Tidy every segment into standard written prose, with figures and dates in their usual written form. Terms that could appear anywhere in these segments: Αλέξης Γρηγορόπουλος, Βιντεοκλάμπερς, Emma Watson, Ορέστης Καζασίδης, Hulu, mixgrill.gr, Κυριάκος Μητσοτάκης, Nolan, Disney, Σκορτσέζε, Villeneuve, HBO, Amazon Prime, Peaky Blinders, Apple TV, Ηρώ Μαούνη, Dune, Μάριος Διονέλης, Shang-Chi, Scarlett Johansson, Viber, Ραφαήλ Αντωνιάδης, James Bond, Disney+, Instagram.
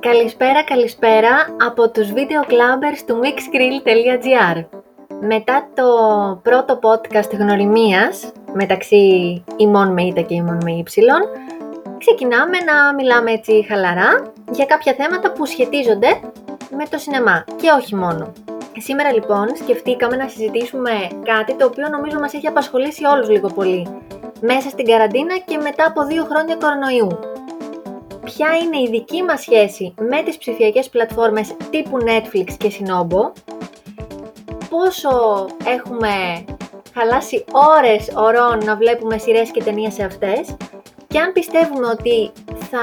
Καλησπέρα, καλησπέρα από τους videoclubbers του mixgrill.gr. Μετά το πρώτο podcast γνωριμίας, μεταξύ ημών με ήτα και ημών με ύψιλον, ξεκινάμε να μιλάμε έτσι χαλαρά για κάποια θέματα που σχετίζονται με το σινεμά και όχι μόνο. Σήμερα λοιπόν σκεφτήκαμε να συζητήσουμε κάτι το οποίο νομίζω μας έχει απασχολήσει όλους λίγο πολύ μέσα στην καραντίνα και μετά από 2 χρόνια κορονοϊού. Ποια είναι η δική μας σχέση με τις ψηφιακές πλατφόρμες τύπου Netflix και Sinóbo, πόσο έχουμε χαλάσει ώρες ωρών να βλέπουμε σειρές και ταινίες σε αυτές και αν πιστεύουμε ότι θα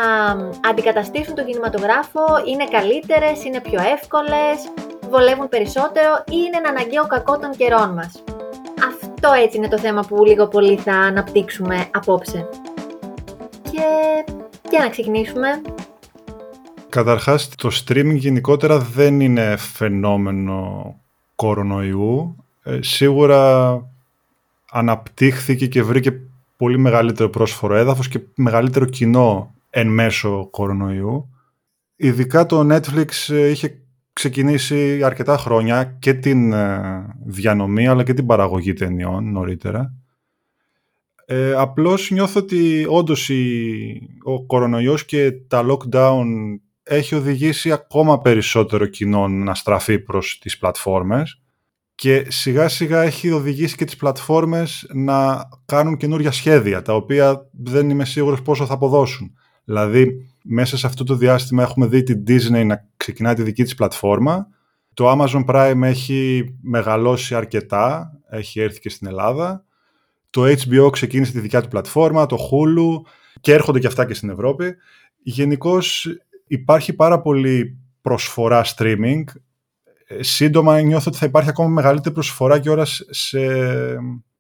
αντικαταστήσουν τον κινηματογράφο, είναι καλύτερες, είναι πιο εύκολες, βολεύουν περισσότερο ή είναι ένα αναγκαίο κακό των καιρών μας. Αυτό έτσι είναι το θέμα που λίγο πολύ θα αναπτύξουμε απόψε. Και να ξεκινήσουμε. Καταρχάς, το streaming γενικότερα δεν είναι φαινόμενο κορονοϊού. Σίγουρα αναπτύχθηκε και βρήκε πολύ μεγαλύτερο πρόσφορο έδαφος και μεγαλύτερο κοινό εν μέσω κορονοϊού. Ειδικά το Netflix είχε ξεκινήσει αρκετά χρόνια και την διανομή αλλά και την παραγωγή ταινιών νωρίτερα. Απλώς νιώθω ότι όντως ο κορονοϊός και τα lockdown έχει οδηγήσει ακόμα περισσότερο κοινό να στραφεί προς τις πλατφόρμες και σιγά σιγά έχει οδηγήσει και τις πλατφόρμες να κάνουν καινούργια σχέδια τα οποία δεν είμαι σίγουρος πόσο θα αποδώσουν. Δηλαδή μέσα σε αυτό το διάστημα έχουμε δει την Disney να ξεκινάει τη δική της πλατφόρμα. Το Amazon Prime έχει μεγαλώσει αρκετά, έχει έρθει και στην Ελλάδα. Το HBO ξεκίνησε τη δικιά του πλατφόρμα, το Hulu και έρχονται και αυτά και στην Ευρώπη. Γενικώς υπάρχει πάρα πολύ προσφορά streaming. Σύντομα νιώθω ότι θα υπάρχει ακόμα μεγαλύτερη προσφορά και ώρα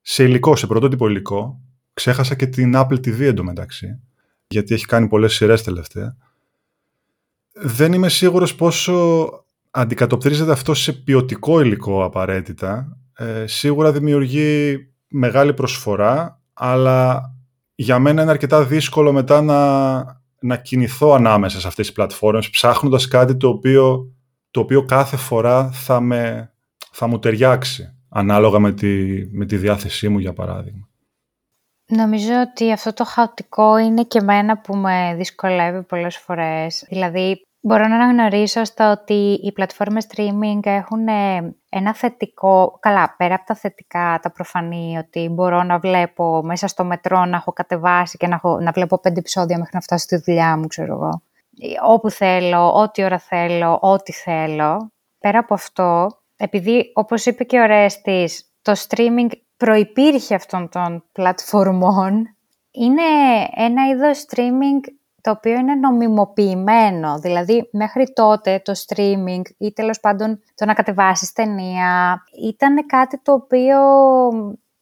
σε υλικό, σε πρωτότυπο υλικό. Ξέχασα και την Apple TV εντωμεταξύ, γιατί έχει κάνει πολλές σειρές τελευταία. Δεν είμαι σίγουρος πόσο αντικατοπτρίζεται αυτό σε ποιοτικό υλικό απαραίτητα. Σίγουρα δημιουργεί μεγάλη προσφορά, αλλά για μένα είναι αρκετά δύσκολο μετά να κινηθώ ανάμεσα σε αυτές τις πλατφόρμες, ψάχνοντας κάτι το οποίο κάθε φορά θα μου ταιριάξει, ανάλογα με τη διάθεσή μου, για παράδειγμα. Νομίζω ότι αυτό το χαοτικό είναι και μένα που με δυσκολεύει πολλές φορές. Δηλαδή, μπορώ να αναγνωρίσω στο ότι οι πλατφόρμες streaming έχουν ένα θετικό, καλά πέρα από τα θετικά, τα προφανή, ότι μπορώ να βλέπω μέσα στο μετρό να έχω κατεβάσει και να βλέπω 5 επεισόδια μέχρι να φτάσω στη δουλειά μου, ξέρω εγώ. Όπου θέλω, ό,τι ώρα θέλω, ό,τι θέλω. Πέρα από αυτό, επειδή όπως είπε και ο Ρέστης, το streaming προϋπήρχε αυτών των πλατφορμών, είναι ένα είδος streaming το οποίο είναι νομιμοποιημένο, δηλαδή μέχρι τότε το streaming ή τέλος πάντων το να κατεβάσεις ταινία ήταν κάτι το οποίο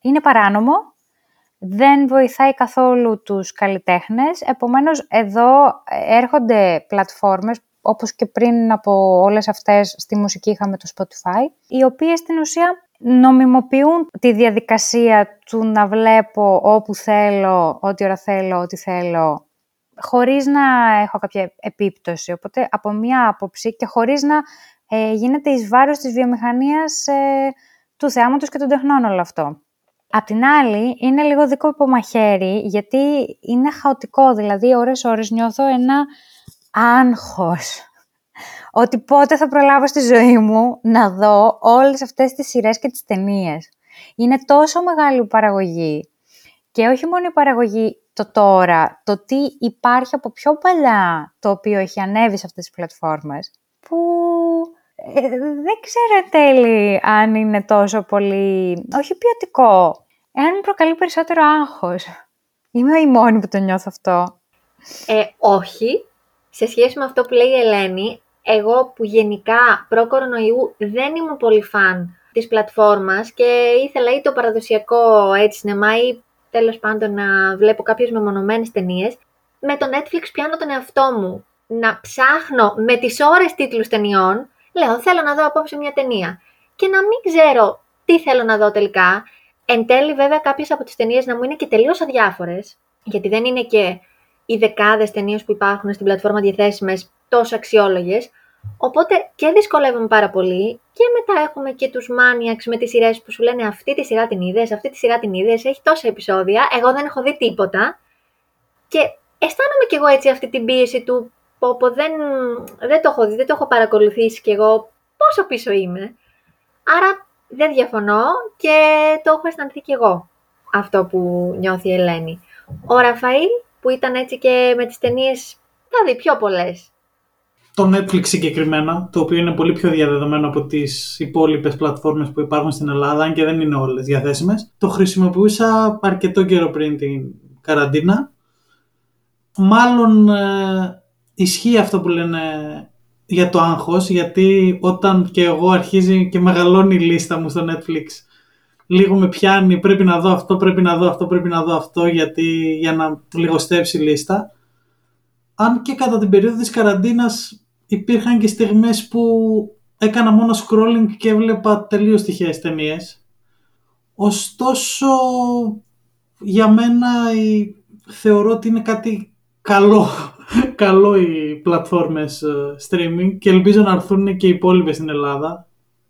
είναι παράνομο, δεν βοηθάει καθόλου τους καλλιτέχνες, επομένως εδώ έρχονται πλατφόρμες όπως και πριν από όλες αυτές στη μουσική είχαμε το Spotify, οι οποίες στην ουσία νομιμοποιούν τη διαδικασία του να βλέπω όπου θέλω, ό,τι ώρα θέλω, ό,τι θέλω, χωρίς να έχω κάποια επίπτωση, οπότε από μία άποψη και χωρίς να γίνεται εις βάρος της βιομηχανίας του θεάματος και των τεχνών όλο αυτό. Απ' την άλλη, είναι λίγο δικό υπομαχαίρι, γιατί είναι χαοτικό, δηλαδή ώρες-ώρες νιώθω ένα άγχος, ότι πότε θα προλάβω στη ζωή μου να δω όλες αυτές τις σειρές και τις ταινίες. Είναι τόσο μεγάλη παραγωγή και όχι μόνο η παραγωγή, το τώρα, το τι υπάρχει από πιο παλιά, το οποίο έχει ανέβει σε αυτές τις πλατφόρμες, που δεν ξέρω εν τέλει αν είναι τόσο πολύ, όχι ποιοτικό, εάν μου προκαλεί περισσότερο άγχος. Είμαι η μόνη που το νιώθω αυτό. Όχι, σε σχέση με αυτό που λέει η Ελένη, εγώ που γενικά προ-κορονοϊού δεν ήμουν πολύ φαν της πλατφόρμας και ήθελα ή το παραδοσιακό έτσι σινεμά ή τέλος πάντων να βλέπω κάποιες μεμονωμένες ταινίες, με το Netflix πιάνω τον εαυτό μου να ψάχνω με τις ώρες τίτλους ταινιών, λέω θέλω να δω απόψε μια ταινία και να μην ξέρω τι θέλω να δω τελικά. Εν τέλει βέβαια κάποιες από τις ταινίες να μου είναι και τελείως αδιάφορες, γιατί δεν είναι και οι δεκάδες ταινίες που υπάρχουν στην πλατφόρμα διαθέσιμες, τόσο αξιόλογες, οπότε και δυσκολεύομαι πάρα πολύ και μετά έχουμε και τους maniacs με τις σειρές που σου λένε αυτή τη σειρά την είδες, αυτή τη σειρά την είδες, έχει τόσα επεισόδια, εγώ δεν έχω δει τίποτα και αισθάνομαι κι εγώ έτσι αυτή την πίεση του όπου δεν το έχω δει, δεν το έχω παρακολουθήσει κι εγώ πόσο πίσω είμαι. Άρα δεν διαφωνώ και το έχω αισθανθεί κι εγώ αυτό που νιώθει η Ελένη. Ο Ραφαήλ που ήταν έτσι και με τις ταινίες θα δει πιο πολλές. Το Netflix συγκεκριμένα, το οποίο είναι πολύ πιο διαδεδομένο από τις υπόλοιπες πλατφόρμες που υπάρχουν στην Ελλάδα, αν και δεν είναι όλες διαθέσιμες, το χρησιμοποιούσα αρκετό καιρό πριν την καραντίνα. Μάλλον ισχύει αυτό που λένε για το άγχος, γιατί όταν και εγώ αρχίζει και μεγαλώνει η λίστα μου στο Netflix, λίγο με πιάνει, πρέπει να δω αυτό, πρέπει να δω αυτό, πρέπει να δω αυτό, γιατί για να λιγοστέψει η λίστα. Αν και κατά την περίοδο της καραντίνας υπήρχαν και στιγμές που έκανα μόνο scrolling και έβλεπα τελείως τυχαίες ταινίες. Ωστόσο, για μένα θεωρώ ότι είναι κάτι καλό, καλό οι πλατφόρμες streaming και ελπίζω να έρθουν και οι υπόλοιπες στην Ελλάδα.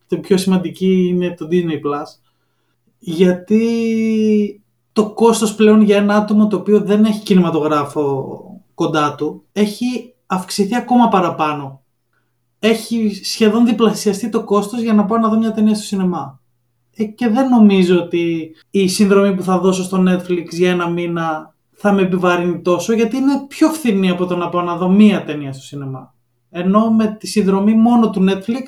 Το πιο σημαντική είναι το Disney+, γιατί το κόστος πλέον για ένα άτομο το οποίο δεν έχει κινηματογράφο κοντά του έχει αυξηθεί ακόμα παραπάνω. Έχει σχεδόν διπλασιαστεί το κόστος για να πάω να δω μια ταινία στο σινεμά. Και δεν νομίζω ότι η συνδρομή που θα δώσω στο Netflix για ένα μήνα θα με επιβαρύνει τόσο, γιατί είναι πιο φθηνή από το να πάω να δω μία ταινία στο σινεμά. Ενώ με τη συνδρομή μόνο του Netflix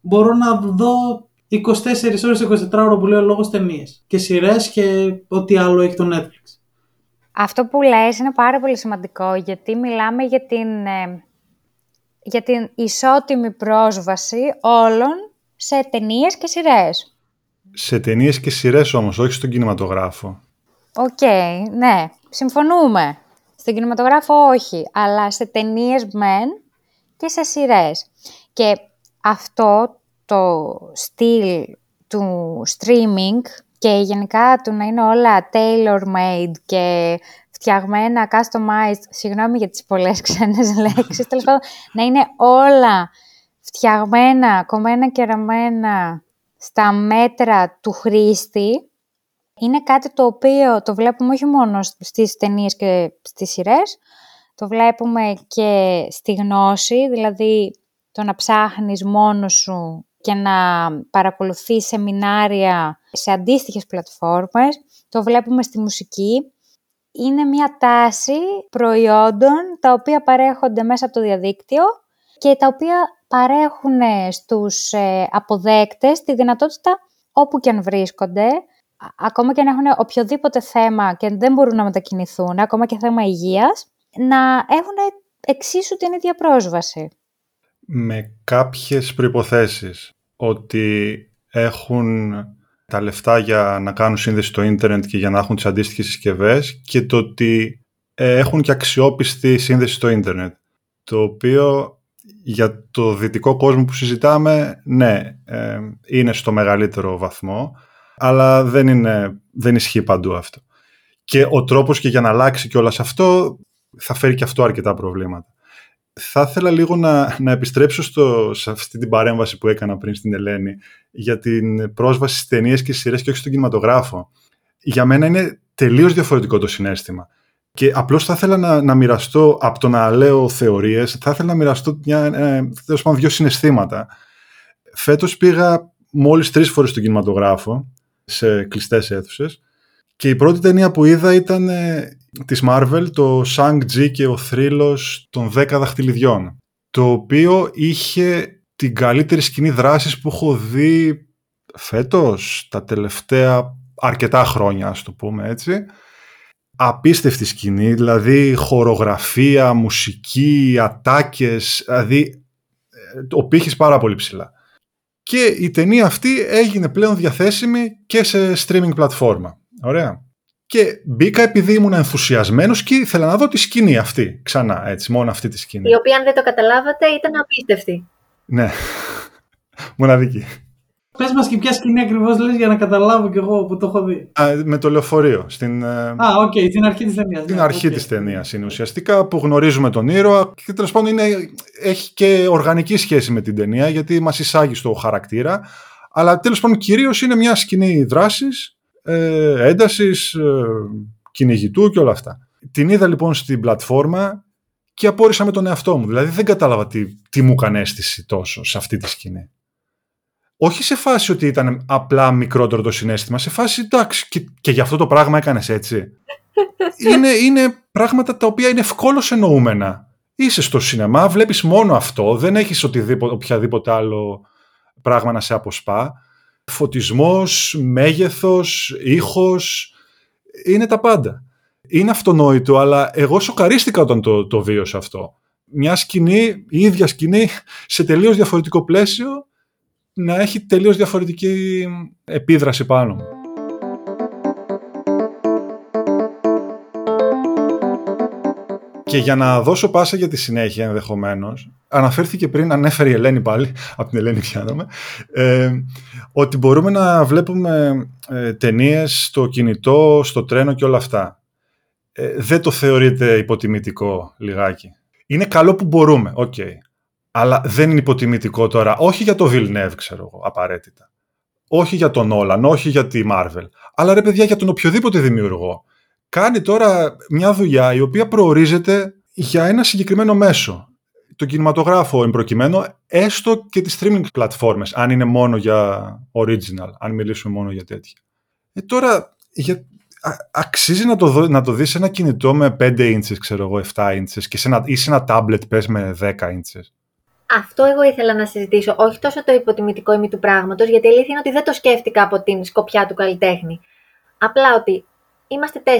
μπορώ να δω 24 ώρες, 24 ώρες που λέω λόγος ταινίες και σειρές και ό,τι άλλο έχει το Netflix. Αυτό που λες είναι πάρα πολύ σημαντικό, γιατί μιλάμε για την ισότιμη πρόσβαση όλων σε ταινίες και σειρές. Σε ταινίες και σειρές όμως, όχι στον κινηματογράφο. Οκ, ναι. Συμφωνούμε. Στον κινηματογράφο όχι, αλλά σε ταινίες μεν και σε σειρές. Και αυτό το στυλ του streaming και γενικά του να είναι όλα tailor-made και φτιαγμένα, customized, συγγνώμη για τις πολλές ξένες λέξεις, τέλος πάντων, να είναι όλα φτιαγμένα, κομμένα και ραμμένα στα μέτρα του χρήστη, είναι κάτι το οποίο το βλέπουμε όχι μόνο στις ταινίες και στις σειρές, το βλέπουμε και στη γνώση, δηλαδή το να ψάχνεις μόνος σου και να παρακολουθείς σεμινάρια σε αντίστοιχες πλατφόρμες, το βλέπουμε στη μουσική. Είναι μια τάση προϊόντων τα οποία παρέχονται μέσα από το διαδίκτυο και τα οποία παρέχουν στους αποδέκτες τη δυνατότητα όπου και αν βρίσκονται, ακόμα και αν έχουν οποιοδήποτε θέμα και δεν μπορούν να μετακινηθούν, ακόμα και θέμα υγείας, να έχουν εξίσου την ίδια πρόσβαση. Με κάποιες προϋποθέσεις, ότι έχουν τα λεφτά για να κάνουν σύνδεση στο ίντερνετ και για να έχουν τις αντίστοιχες συσκευές και το ότι έχουν και αξιόπιστη σύνδεση στο ίντερνετ, το οποίο για το δυτικό κόσμο που συζητάμε, ναι, είναι στο μεγαλύτερο βαθμό, αλλά δεν ισχύει παντού αυτό. Και ο τρόπος και για να αλλάξει κιόλας αυτό θα φέρει και αυτό αρκετά προβλήματα. Θα ήθελα λίγο να επιστρέψω σε αυτή την παρέμβαση που έκανα πριν στην Ελένη για την πρόσβαση στις ταινίες και στις σειρές και όχι στον κινηματογράφο. Για μένα είναι τελείως διαφορετικό το συναίσθημα. Και απλώς θα ήθελα να μοιραστώ, από το να λέω θεωρίες, θα ήθελα να μοιραστώ δύο συναισθήματα. Φέτος πήγα μόλις 3 φορές στον κινηματογράφο, σε κλειστές αίθουσες. Και η πρώτη ταινία που είδα ήταν της Marvel, το Shang-Chi και ο θρύλος των 10 δαχτυλιδιών, το οποίο είχε την καλύτερη σκηνή δράσης που έχω δει φέτος, τα τελευταία αρκετά χρόνια, ας το πούμε έτσι. Απίστευτη σκηνή, δηλαδή χορογραφία, μουσική, ατάκες, δηλαδή ο πήχης πάρα πολύ ψηλά. Και η ταινία αυτή έγινε πλέον διαθέσιμη και σε streaming πλατφόρμα. Ωραία. Και μπήκα επειδή ήμουν ενθουσιασμένος και ήθελα να δω τη σκηνή αυτή ξανά, έτσι, μόνο αυτή τη σκηνή. Η οποία, αν δεν το καταλάβατε, ήταν απίστευτη. Ναι, μοναδική. Πες μας και ποια σκηνή ακριβώς λες για να καταλάβω κι εγώ που το έχω δει. Με το λεωφορείο. Στην, okay, την αρχή της ταινίας. Την αρχή της ταινίας είναι ουσιαστικά που γνωρίζουμε τον ήρωα και τέλος πάντων έχει και οργανική σχέση με την ταινία γιατί μας εισάγει στο χαρακτήρα. Αλλά τέλος πάντων κυρίως είναι μια σκηνή δράσης, έντασης, κυνηγητού και όλα αυτά. Την είδα λοιπόν στην πλατφόρμα και απόρρισα με τον εαυτό μου. Δηλαδή δεν κατάλαβα τι μου έκανε αίσθηση τόσο σε αυτή τη σκηνή. Όχι σε φάση ότι ήταν απλά μικρότερο το συναίσθημα, σε φάση εντάξει, και γι' αυτό το πράγμα έκανες έτσι. Είναι πράγματα τα οποία είναι ευκόλως εννοούμενα. Είσαι στο σινεμά, βλέπεις μόνο αυτό, δεν έχεις οποιαδήποτε άλλο πράγμα να σε αποσπά. Φωτισμός, μέγεθος, ήχος, είναι τα πάντα. Είναι αυτονόητο, αλλά εγώ σοκαρίστηκα όταν το βίωσα αυτό. Μια σκηνή, η ίδια σκηνή, σε τελείως διαφορετικό πλαίσιο, να έχει τελείως διαφορετική επίδραση πάνω μου. Και για να δώσω πάσα για τη συνέχεια ενδεχομένως, αναφέρθηκε πριν, ανέφερε η Ελένη πάλι, από την Ελένη πιάνομαι, ότι μπορούμε να βλέπουμε ταινίες στο κινητό, στο τρένο και όλα αυτά. Δεν το θεωρείτε υποτιμητικό λιγάκι. Είναι καλό που μπορούμε, okay. Αλλά δεν είναι υποτιμητικό τώρα, όχι για το Villeneuve, ξέρω εγώ, απαραίτητα. Όχι για τον Nolan, όχι για τη Marvel. Αλλά ρε παιδιά, για τον οποιοδήποτε δημιουργό. Κάνει τώρα μια δουλειά η οποία προορίζεται για ένα συγκεκριμένο μέσο. Το κινηματογράφο, εν προκειμένου, έστω και τις streaming πλατφόρμες, αν είναι μόνο για original, αν μιλήσουμε μόνο για τέτοια. Τώρα, αξίζει να το δεις σε ένα κινητό με 5 ίντσες, ξέρω εγώ, 7 ίντσες ή σε ένα τάμπλετ, πες, με 10 ίντσες. Αυτό εγώ ήθελα να συζητήσω, όχι τόσο το υποτιμητικό ημί του πράγματος, γιατί η αλήθεια είναι ότι δεν το σκέφτηκα από την σκοπιά του καλλιτέχνη. Απλά ότι είμαστε 4.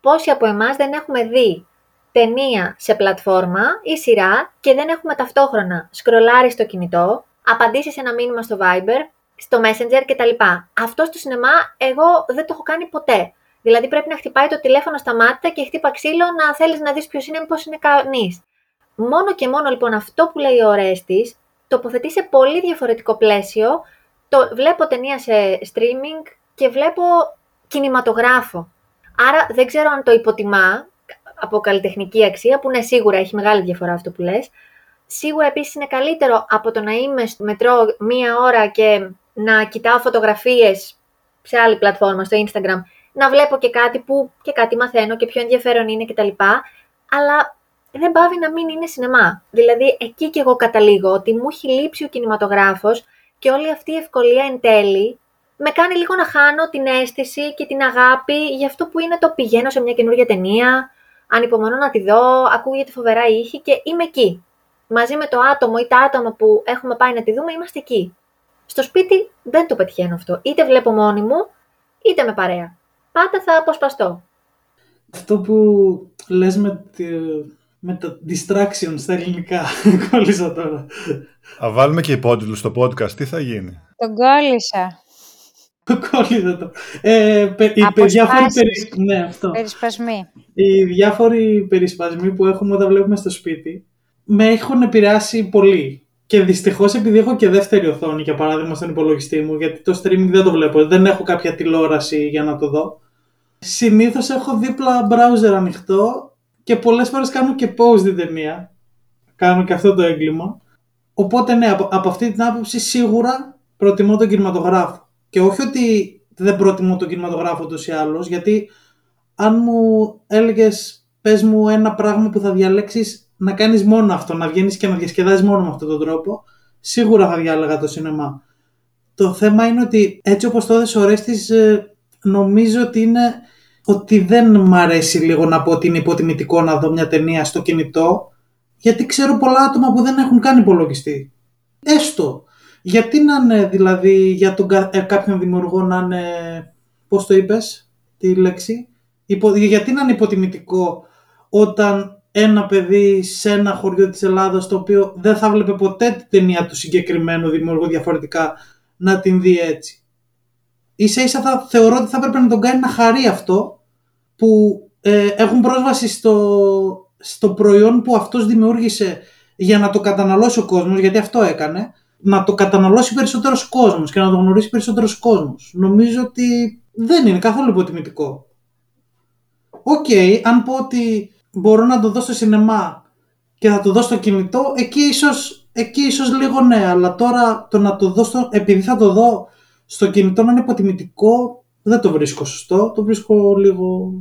Πόσοι από εμάς δεν έχουμε δει ταινία σε πλατφόρμα ή σειρά και δεν έχουμε ταυτόχρονα σκρολάρει στο κινητό, απαντήσει σε ένα μήνυμα στο Viber, στο Messenger κτλ. Αυτό στο σινεμά εγώ δεν το έχω κάνει ποτέ. Δηλαδή πρέπει να χτυπάει το τηλέφωνο στα μάτια και χτύπα ξύλο να θέλεις να δεις ποιος είναι, μήπως είναι κανείς. Μόνο και μόνο λοιπόν αυτό που λέει ο Ορέστης τοποθετεί σε πολύ διαφορετικό πλαίσιο το βλέπω ταινία σε streaming και βλέπω κινηματογράφο. Άρα δεν ξέρω αν το υποτιμά από καλλιτεχνική αξία που ναι σίγουρα έχει μεγάλη διαφορά αυτό που λες. Σίγουρα επίσης είναι καλύτερο από το να είμαι στο μετρό 1 ώρα και να κοιτάω φωτογραφίες σε άλλη πλατφόρμα, στο Instagram, να βλέπω και κάτι που και κάτι μαθαίνω και πιο ενδιαφέρον είναι κτλ. Αλλά δεν πάβει να μην είναι σινεμά. Δηλαδή, εκεί και εγώ καταλήγω ότι μου έχει λείψει ο κινηματογράφος και όλη αυτή η ευκολία εν τέλει με κάνει λίγο να χάνω την αίσθηση και την αγάπη για αυτό που είναι το πηγαίνω σε μια καινούργια ταινία, ανυπομονώ να τη δω, ακούγεται φοβερά ήχη και είμαι εκεί. Μαζί με το άτομο ή τα άτομα που έχουμε πάει να τη δούμε, είμαστε εκεί. Στο σπίτι δεν το πετυχαίνω αυτό. Είτε βλέπω μόνη μου, είτε με παρέα. Πάντα θα αποσπαστώ. Αυτό που λες με τα distractions στα ελληνικά. Κόλλησα τώρα. Θα βάλουμε και υπότιτλους στο podcast. Τι θα γίνει. Τον κόλλησα. Οι διάφοροι περισπασμοί που έχουμε όταν βλέπουμε στο σπίτι με έχουν επηρεάσει πολύ. Και δυστυχώς επειδή έχω και δεύτερη οθόνη, για παράδειγμα, στον υπολογιστή μου, γιατί το streaming δεν το βλέπω, δεν έχω κάποια τηλεόραση για να το δω. Συνήθως έχω δίπλα browser ανοιχτό και πολλές φορές κάνω και pause την ταινία. Κάνω και αυτό το έγκλημα. Οπότε ναι, από αυτή την άποψη σίγουρα προτιμώ τον κινηματογράφο. Και όχι ότι δεν προτιμώ τον κινηματογράφο ούτως ή άλλως, γιατί αν μου έλεγες πες μου ένα πράγμα που θα διαλέξεις να κάνεις μόνο αυτό, να βγαίνεις και να διασκεδάζεις μόνο με αυτόν τον τρόπο, σίγουρα θα διάλεγα το σινεμά. Το θέμα είναι ότι έτσι όπως το έδωσε ο Ορέστης, νομίζω ότι είναι ότι δεν μ' αρέσει λίγο να πω ότι είναι υποτιμητικό να δω μια ταινία στο κινητό, γιατί ξέρω πολλά άτομα που δεν έχουν καν υπολογιστή. Έστω. Γιατί να είναι δηλαδή για τον κάποιον δημιουργό να είναι, πώς το είπες, τη λέξη, γιατί να είναι υποτιμητικό όταν ένα παιδί σε ένα χωριό της Ελλάδας το οποίο δεν θα βλέπε ποτέ την ταινία του συγκεκριμένου δημιουργού διαφορετικά να την δει έτσι. Ίσα ίσα θα θεωρώ ότι θα έπρεπε να τον κάνει να χαρεί αυτό που έχουν πρόσβαση στο προϊόν που αυτός δημιούργησε για να το καταναλώσει ο κόσμος, γιατί αυτό έκανε, να το καταναλώσει περισσότερος κόσμος και να το γνωρίσει περισσότερος κόσμος. Νομίζω ότι δεν είναι καθόλου υποτιμητικό. Οκ, αν πω ότι μπορώ να το δω στο σινεμά και θα το δω στο κινητό, εκεί ίσως λίγο ναι, αλλά τώρα το να το δω επειδή θα το δω στο κινητό να είναι υποτιμητικό, δεν το βρίσκω σωστό, το βρίσκω λίγο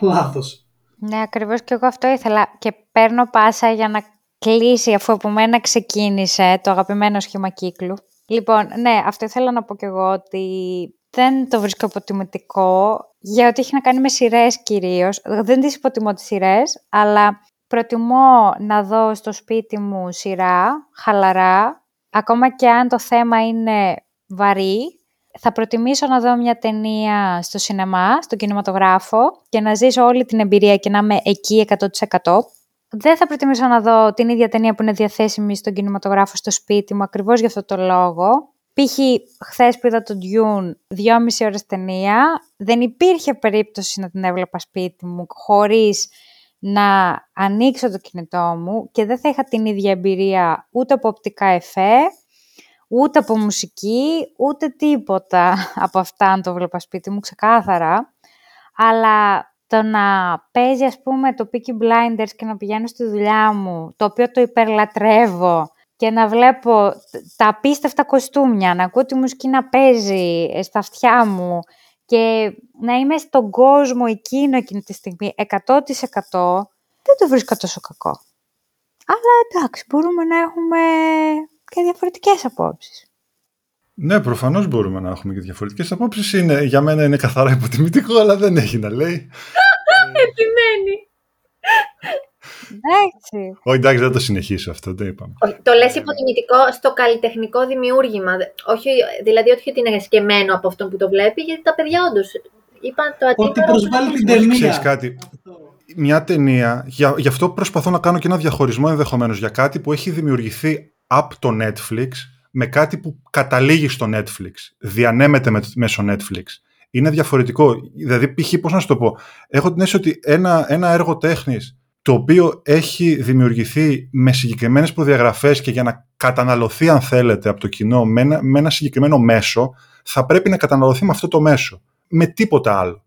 λάθος. Ναι, ακριβώς και εγώ αυτό ήθελα και παίρνω πάσα για να κλείσει αφού από μένα ξεκίνησε το αγαπημένο σχήμα κύκλου. Λοιπόν, ναι, αυτό ήθελα να πω και εγώ ότι δεν το βρίσκω υποτιμητικό γιατί έχει να κάνει με σειρές κυρίως. Δεν τις υποτιμώ τις σειρές, αλλά προτιμώ να δω στο σπίτι μου σειρά, χαλαρά, ακόμα και αν το θέμα είναι βαρύ. Θα προτιμήσω να δω μια ταινία στο σινεμά, στον κινηματογράφο και να ζήσω όλη την εμπειρία και να είμαι εκεί 100%. Δεν θα προτιμήσω να δω την ίδια ταινία που είναι διαθέσιμη στον κινηματογράφο στο σπίτι μου ακριβώς γι' αυτό το λόγο. Π.χ. χθες που είδα το Dune 2,5 ώρες ταινία, δεν υπήρχε περίπτωση να την έβλεπα σπίτι μου χωρίς να ανοίξω το κινητό μου και δεν θα είχα την ίδια εμπειρία ούτε από οπτικά εφέ, ούτε από μουσική, ούτε τίποτα από αυτά αν το βλέπα σπίτι μου, ξεκάθαρα. Αλλά το να παίζει ας πούμε το Peaky Blinders και να πηγαίνω στη δουλειά μου, το οποίο το υπερλατρεύω και να βλέπω τα απίστευτα κοστούμια, να ακούω τη μουσική να παίζει στα αυτιά μου και να είμαι στον κόσμο εκείνη τη στιγμή 100% δεν το βρίσκω τόσο κακό. Αλλά εντάξει, μπορούμε να έχουμε και διαφορετικές απόψεις. Ναι, προφανώς μπορούμε να έχουμε και διαφορετικές απόψεις. Για μένα είναι καθαρά υποτιμητικό, αλλά δεν έχει να λέει. Επιμένει. Εντάξει. Όχι, εντάξει, δεν το συνεχίσω αυτό, το είπαμε. Το λες υποτιμητικό στο καλλιτεχνικό δημιούργημα. Όχι, δηλαδή, όχι ότι είναι σκεμμένο από αυτόν που το βλέπει, γιατί τα παιδιά όντως είπαν το αντίθετο. Ότι προσβάλλει την ταινία. Ξέρεις κάτι. Μια ταινία, γι' αυτό προσπαθώ να κάνω και ένα διαχωρισμό ενδεχομένως για κάτι που έχει δημιουργηθεί από το Netflix με κάτι που καταλήγει στο Netflix, διανέμεται μέσω Netflix. Είναι διαφορετικό. Δηλαδή, π.χ. πώς να σου το πω. Έχω την αίσθηση ότι ένα έργο τέχνης το οποίο έχει δημιουργηθεί με συγκεκριμένες προδιαγραφές και για να καταναλωθεί, αν θέλετε, από το κοινό με ένα συγκεκριμένο μέσο, θα πρέπει να καταναλωθεί με αυτό το μέσο. Με τίποτα άλλο.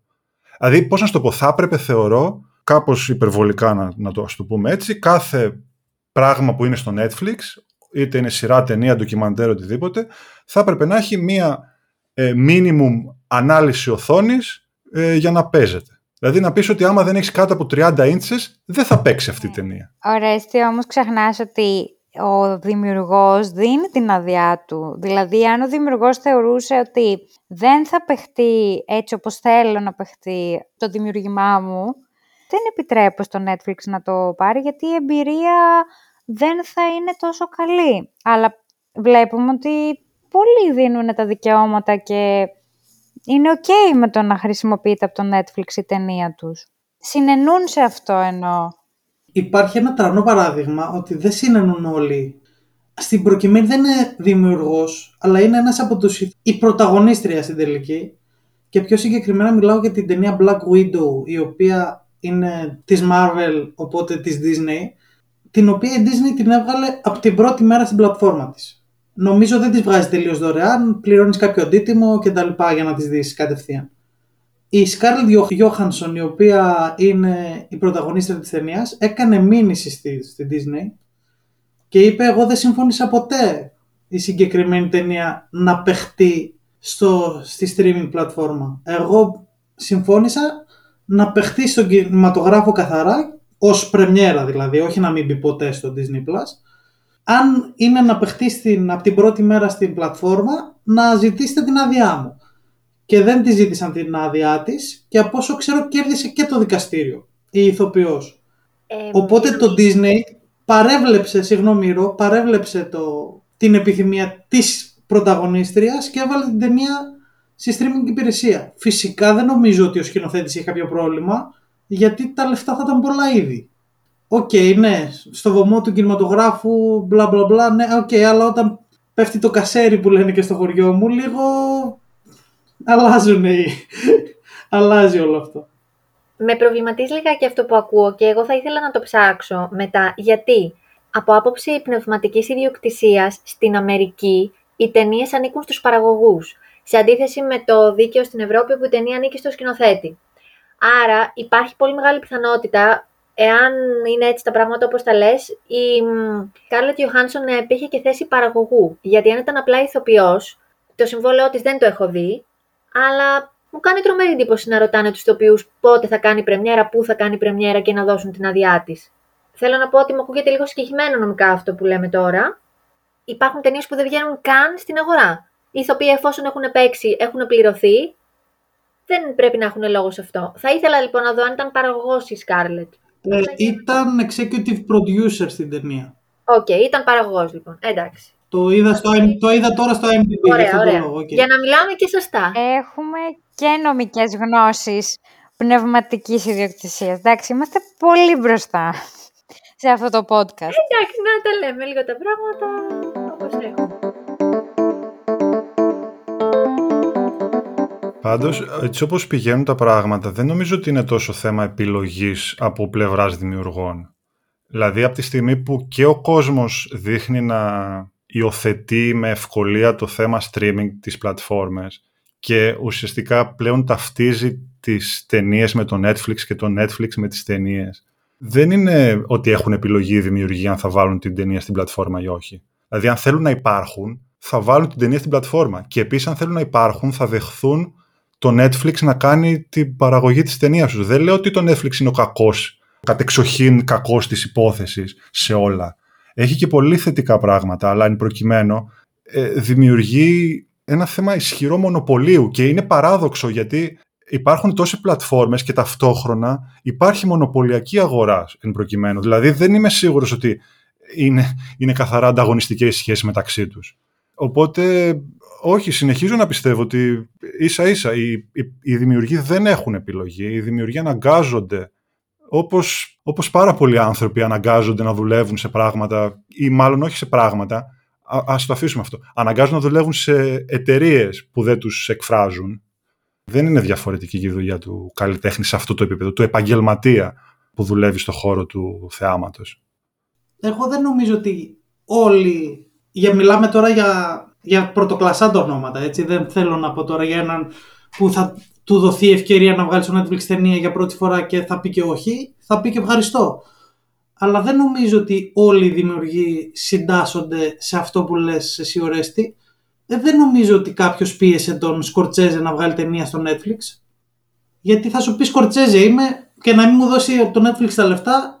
Δηλαδή, πώς να σου το πω. Θα έπρεπε, θεωρώ, κάπως υπερβολικά να το πούμε έτσι, κάθε πράγμα που είναι στο Netflix, είτε είναι σειρά, ταινία, ντοκιμαντέρ, οτιδήποτε, θα έπρεπε να έχει μία minimum ανάλυση οθόνης για να παίζεται. Δηλαδή να πεις ότι άμα δεν έχεις κάτω από 30 inches, δεν θα παίξει αυτή η ταινία. Ωραία, εσύ όμως ξεχνάς ότι ο δημιουργός δίνει την αδειά του. Δηλαδή αν ο δημιουργός θεωρούσε ότι δεν θα παιχτεί έτσι όπως θέλω να παιχτεί το δημιουργήμά μου, δεν επιτρέπω στο Netflix να το πάρει γιατί η εμπειρία δεν θα είναι τόσο καλή. Αλλά βλέπουμε ότι πολλοί δίνουν τα δικαιώματα και είναι ok με το να χρησιμοποιείται από το Netflix η ταινία τους. Συνενούν σε αυτό εννοώ. Υπάρχει ένα τρανό παράδειγμα ότι δεν συνενούν όλοι. Στην προκειμένη δεν είναι δημιουργός, αλλά είναι ένας από τους η πρωταγωνίστρια στην τελική. Και πιο συγκεκριμένα μιλάω για την ταινία Black Widow, η οποία είναι της Marvel, οπότε της Disney, την οποία η Disney την έβγαλε από την πρώτη μέρα στην πλατφόρμα της. Νομίζω δεν τις βγάζει τελείως δωρεάν, πληρώνεις κάποιο αντίτιμο και τα λοιπά για να τις δεις κατευθείαν. Η Scarlett Johansson, η οποία είναι η πρωταγωνίστρια της ταινίας, έκανε μήνυση στη Disney και είπε εγώ δεν συμφώνησα ποτέ η συγκεκριμένη ταινία να παιχτεί στη streaming πλατφόρμα. Εγώ συμφώνησα να παιχτεί στον κινηματογράφο καθαρά ως πρεμιέρα δηλαδή, όχι να μην μπει ποτέ στο Disney+. Αν είναι να παιχτεί από την πρώτη μέρα στην πλατφόρμα, να ζητήσετε την άδειά μου. Και δεν τη ζήτησαν την άδειά της και από όσο ξέρω κέρδισε και το δικαστήριο, η ηθοποιός. Οπότε το Disney παρέβλεψε την επιθυμία της πρωταγωνίστριας και έβαλε την ταινία στη streaming υπηρεσία. Φυσικά δεν νομίζω ότι ο σκηνοθέτης είχε κάποιο πρόβλημα, γιατί τα λεφτά θα ήταν πολλά ήδη. Οκ, ναι, στο βωμό του κινηματογράφου, μπλα μπλα μπλα, ναι, οκ, αλλά όταν πέφτει το κασέρι που λένε και στο χωριό μου, λίγο αλλάζει όλο αυτό. Με προβληματίζει λίγα και αυτό που ακούω και εγώ θα ήθελα να το ψάξω μετά. Γιατί Από άποψη πνευματικής ιδιοκτησίας, στην Αμερική οι ταινίες ανήκουν στους παραγωγούς, σε αντίθεση με το δίκαιο στην Ευρώπη που η ταινία ανήκει στο σκηνοθέτη. Άρα υπάρχει πολύ μεγάλη πιθανότητα, εάν είναι έτσι τα πράγματα όπως τα λες, η Scarlett Johansson υπήρχε και θέση παραγωγού. Γιατί αν ήταν απλά ηθοποιός, το συμβόλαιό της δεν το έχω δει, αλλά μου κάνει τρομερή εντύπωση να ρωτάνε τους ηθοποιούς πότε θα κάνει πρεμιέρα, πού θα κάνει πρεμιέρα και να δώσουν την άδειά της. Θέλω να πω ότι μου ακούγεται λίγο συγκεκριμένο νομικά αυτό που λέμε τώρα. Υπάρχουν ταινίες που δεν βγαίνουν καν στην αγορά. Οι ηθοποιοί, εφόσον έχουν παίξει, έχουν πληρωθεί. Δεν πρέπει να έχουν λόγο σε αυτό. Θα ήθελα λοιπόν να δω αν ήταν παραγωγός η Scarlett. Ήταν executive producer στην ταινία. Οκ, ήταν παραγωγός λοιπόν. Εντάξει. Το είδα τώρα στο IMDb. Ωραία. Okay. Για να μιλάμε και σωστά. Έχουμε και νομικές γνώσεις πνευματικής ιδιοκτησίας. Εντάξει, είμαστε πολύ μπροστά σε αυτό το podcast. Εντάξει, να τα λέμε λίγο τα πράγματα όπως έχουμε. Πάντως, έτσι όπως πηγαίνουν τα πράγματα, δεν νομίζω ότι είναι τόσο θέμα επιλογής από πλευράς δημιουργών. Δηλαδή, από τη στιγμή που και ο κόσμος δείχνει να υιοθετεί με ευκολία το θέμα streaming τις πλατφόρμες και ουσιαστικά πλέον ταυτίζει τις ταινίες με το Netflix και το Netflix με τις ταινίες. Δεν είναι ότι έχουν επιλογή οι δημιουργοί αν θα βάλουν την ταινία στην πλατφόρμα ή όχι. Δηλαδή, αν θέλουν να υπάρχουν, θα βάλουν την ταινία στην πλατφόρμα. Και επίσης, αν θέλουν να υπάρχουν, θα δεχθούν το Netflix να κάνει την παραγωγή της ταινίας τους. Δεν λέω ότι το Netflix είναι ο κακός, κατεξοχήν κακός της υπόθεσης σε όλα. Έχει και πολύ θετικά πράγματα, αλλά εν προκειμένου δημιουργεί ένα θέμα ισχυρό μονοπωλίου και είναι παράδοξο γιατί υπάρχουν τόσες πλατφόρμες και ταυτόχρονα υπάρχει μονοπωλιακή αγορά εν προκειμένου. Δηλαδή δεν είμαι σίγουρος ότι είναι καθαρά ανταγωνιστικές οι σχέσεις μεταξύ τους. Οπότε όχι, συνεχίζω να πιστεύω ότι ίσα-ίσα οι δημιουργοί δεν έχουν επιλογή, οι δημιουργοί αναγκάζονται. Όπως πάρα πολλοί άνθρωποι αναγκάζονται να δουλεύουν σε πράγματα, ή μάλλον όχι σε πράγματα, ας το αφήσουμε αυτό. Αναγκάζονται να δουλεύουν σε εταιρείες που δεν τους εκφράζουν. Δεν είναι διαφορετική η δουλειά του καλλιτέχνη σε αυτό το επίπεδο, του επαγγελματία που δουλεύει στον χώρο του θεάματος. Εγώ δεν νομίζω ότι όλοι. Μιλάμε τώρα για πρωτοκλασσάντα ονόματα, έτσι. Δεν θέλω να πω τώρα για έναν που θα του δοθεί ευκαιρία να βγάλει στο Netflix ταινία για πρώτη φορά και θα πει και όχι, θα πει και ευχαριστώ. Αλλά δεν νομίζω ότι όλοι οι δημιουργοί συντάσσονται σε αυτό που λες εσύ, Ορέστη. Δεν νομίζω ότι κάποιος πίεσε τον Σκορτσέζε να βγάλει ταινία στο Netflix. Γιατί θα σου πει Σκορτσέζε είμαι και να μην μου δώσει από το Netflix τα λεφτά,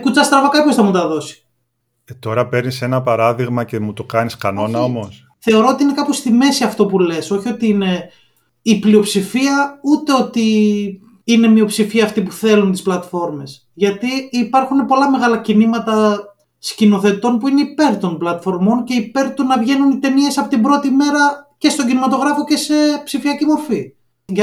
κουτσά στραβά κάποιος θα μου τα δώσει. Τώρα παίρνεις ένα παράδειγμα και μου το κάνεις κανόνα όχι. Όμως. Θεωρώ ότι είναι κάπως στη μέση αυτό που λες, όχι ότι είναι η πλειοψηφία, ούτε ότι είναι μειοψηφία αυτοί που θέλουν τις πλατφόρμες. Γιατί υπάρχουν πολλά μεγάλα κινήματα σκηνοθετών που είναι υπέρ των πλατφορμών και υπέρ του να βγαίνουν οι ταινίες από την πρώτη μέρα και στον κινηματογράφο και σε ψηφιακή μορφή.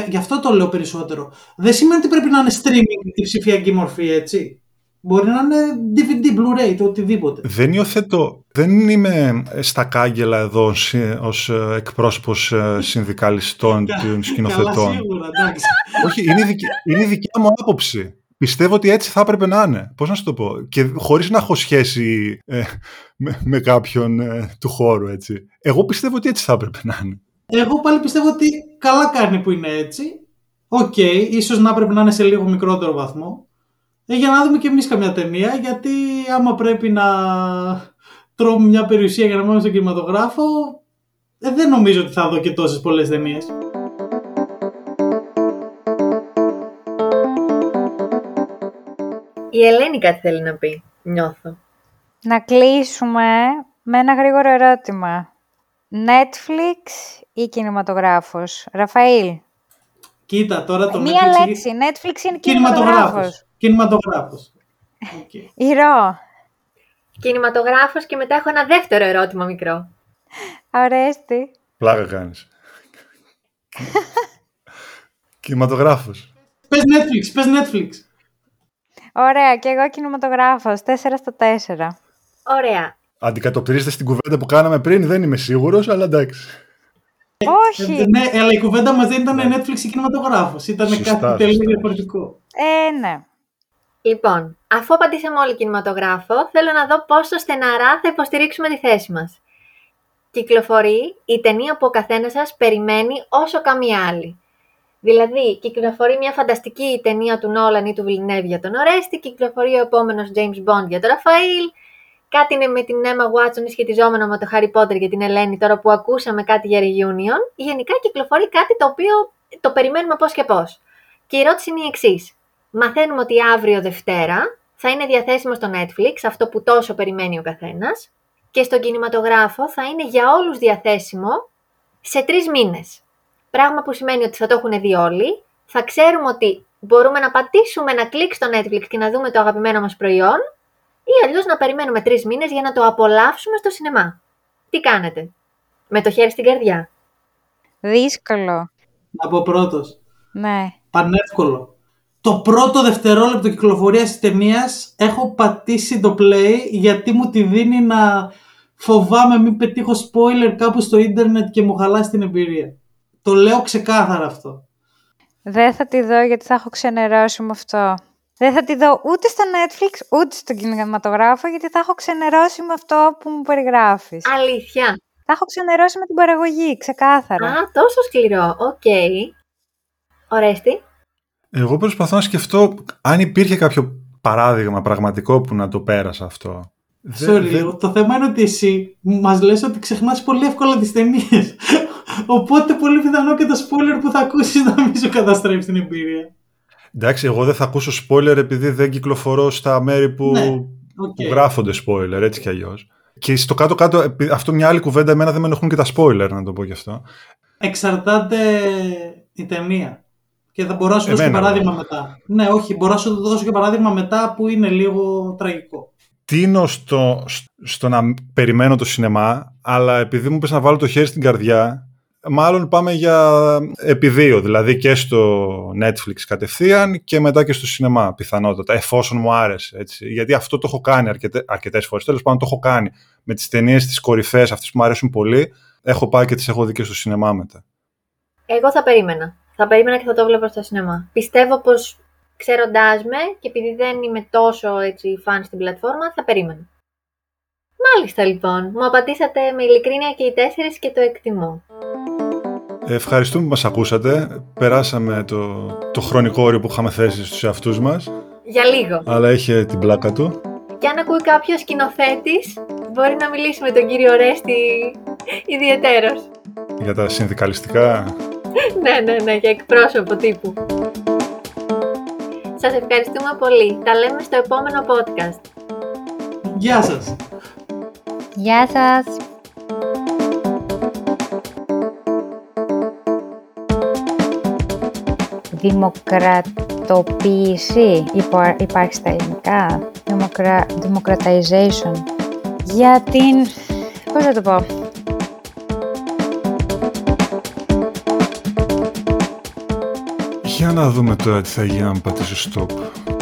Γι' αυτό το λέω περισσότερο. Δεν σημαίνει ότι πρέπει να είναι streaming η ψηφιακή μορφή, έτσι. Μπορεί να είναι DVD, Blu-ray, το οτιδήποτε. Δεν υιοθετώ. Δεν είμαι στα κάγκελα εδώ ως εκπρόσωπος συνδικαλιστών των σκηνοθετών. Καλά, σίγουρα, εντάξει. Όχι, είναι η δικιά μου άποψη. Πιστεύω ότι έτσι θα έπρεπε να είναι. Πώς να σου το πω. Και χωρίς να έχω σχέση με κάποιον του χώρου, έτσι. Εγώ πιστεύω ότι έτσι θα έπρεπε να είναι. Εγώ πάλι πιστεύω ότι καλά κάνει που είναι έτσι. Οκ, ίσως να έπρεπε να είναι σε λίγο μικρότερο βαθμό. Για να δούμε και εμείς καμιά ταινία, γιατί άμα πρέπει να τρώμε μια περιουσία για να μένουμε στον κινηματογράφο, δεν νομίζω ότι θα δω και τόσες πολλές ταινίες. Η Ελένη κάτι θέλει να πει, νιώθω. Να κλείσουμε με ένα γρήγορο ερώτημα. Netflix ή κινηματογράφος? Ραφαήλ. Κοίτα, τώρα το μία Netflix... λέξη, Netflix είναι κινηματογράφος. Κινηματογράφος. Okay. Ηρώ. Κινηματογράφος και μετά έχω ένα δεύτερο ερώτημα μικρό. Αρέστη. Πλάκα κάνεις. Κινηματογράφος. Πες Netflix. Ωραία, και εγώ κινηματογράφος. 4/4. Ωραία. Αντικατοπτρίζεται στην κουβέντα που κάναμε πριν, δεν είμαι σίγουρος, αλλά εντάξει. Όχι. Ναι, αλλά η κουβέντα μας δεν ήταν Netflix ή κινηματογράφος. Ήταν κάτι τελείως διαφορετικό. Ναι. Λοιπόν, αφού απαντήσαμε όλοι κινηματογράφο, θέλω να δω πόσο στεναρά θα υποστηρίξουμε τη θέση μας. Κυκλοφορεί η ταινία που ο καθένας σας περιμένει όσο καμία άλλη. Δηλαδή, κυκλοφορεί μια φανταστική ταινία του Νόλαν ή του Villeneuve για τον Ορέστη, κυκλοφορεί ο επόμενος James Bond για τον Ραφαήλ, κάτι είναι με την Emma Watson σχετιζόμενο με το Harry Potter για την Ελένη, τώρα που ακούσαμε κάτι για reunion. Γενικά κυκλοφορεί κάτι το οποίο το περιμένουμε πώς και πώς. Και η ερώτηση είναι η εξής. Μαθαίνουμε ότι αύριο Δευτέρα θα είναι διαθέσιμο στο Netflix, αυτό που τόσο περιμένει ο καθένας, και στον κινηματογράφο θα είναι για όλους διαθέσιμο σε 3 μήνες. Πράγμα που σημαίνει ότι θα το έχουν δει όλοι, θα ξέρουμε ότι μπορούμε να πατήσουμε ένα κλικ στο Netflix και να δούμε το αγαπημένο μας προϊόν, ή αλλιώς να περιμένουμε 3 μήνες για να το απολαύσουμε στο σινεμά. Τι κάνετε? Με το χέρι στην καρδιά. Δύσκολο. Να πω πρώτος. Ναι. Πανεύκολο. Το πρώτο δευτερόλεπτο κυκλοφορίας της ταινίας έχω πατήσει το play γιατί μου τη δίνει να φοβάμαι μην πετύχω spoiler κάπου στο ίντερνετ και μου χαλάσει την εμπειρία. Το λέω ξεκάθαρα αυτό. Δεν θα τη δω γιατί θα έχω ξενερώσει με αυτό. Δεν θα τη δω ούτε στο Netflix, ούτε στον κινηματογράφο, γιατί θα έχω ξενερώσει με αυτό που μου περιγράφεις. Αλήθεια. Θα έχω ξενερώσει με την παραγωγή, ξεκάθαρα. Α, τόσο σκληρό. Οκ. Okay. Ορέστη. Εγώ προσπαθώ να σκεφτώ αν υπήρχε κάποιο παράδειγμα πραγματικό που να το πέρασα αυτό. Το θέμα είναι ότι εσύ μας λες ότι ξεχνάς πολύ εύκολα τις ταινίες. Οπότε πολύ πιθανό και το spoiler που θα ακούσεις να μην σου καταστρέψει την εμπειρία. Εντάξει, εγώ δεν θα ακούσω spoiler επειδή δεν κυκλοφορώ στα μέρη που, ναι, που γράφονται spoiler, έτσι κι αλλιώς. Και στο κάτω-κάτω, αυτό μια άλλη κουβέντα, εμένα δεν με ενοχλούν και τα spoiler, να το πω κι αυτό. Εξαρτάται η ταινία. Και θα μπορώ να σου δώσω και παράδειγμα μετά. Ναι, όχι, μπορώ να σου δώσω και παράδειγμα μετά που είναι λίγο τραγικό. Τίνω στο να περιμένω το σινεμά, αλλά επειδή μου πες να βάλω το χέρι στην καρδιά... Μάλλον πάμε για επιδείο, δηλαδή και στο Netflix κατευθείαν και μετά και στο σινεμά πιθανότατα, εφόσον μου άρεσε. Έτσι. Γιατί αυτό το έχω κάνει αρκετές φορές. Τέλος πάντων, το έχω κάνει με τις ταινίες τις κορυφαίες, αυτές που μου αρέσουν πολύ. Έχω πάει και τις έχω δει και στο σινεμά μετά. Εγώ θα περίμενα. Θα περίμενα και θα το βλέπω στο σινεμά. Πιστεύω πως ξέροντάς με και επειδή δεν είμαι τόσο έτσι φαν στην πλατφόρμα, θα περίμενα. Μάλιστα λοιπόν, μου απαντήσατε με ειλικρίνεια και οι 4 και το εκτιμώ. Ευχαριστούμε που μας ακούσατε. Περάσαμε το χρονικό όριο που είχαμε θέσει στους εαυτούς μας. Για λίγο. Αλλά είχε την πλάκα του. Και αν ακούει κάποιος σκηνοθέτης, μπορεί να μιλήσει με τον κύριο Ρέστη ιδιαιτέρως. Για τα συνδικαλιστικά. Ναι, για εκπρόσωπο τύπου. Σας ευχαριστούμε πολύ. Τα λέμε στο επόμενο podcast. Γεια σας. Γεια σας. Δημοκρατοποίηση, υπάρχει στα ελληνικά, democratization, για την, πώς θα το πω, για να δούμε τώρα τι θα γίνει αν πατήσω stop.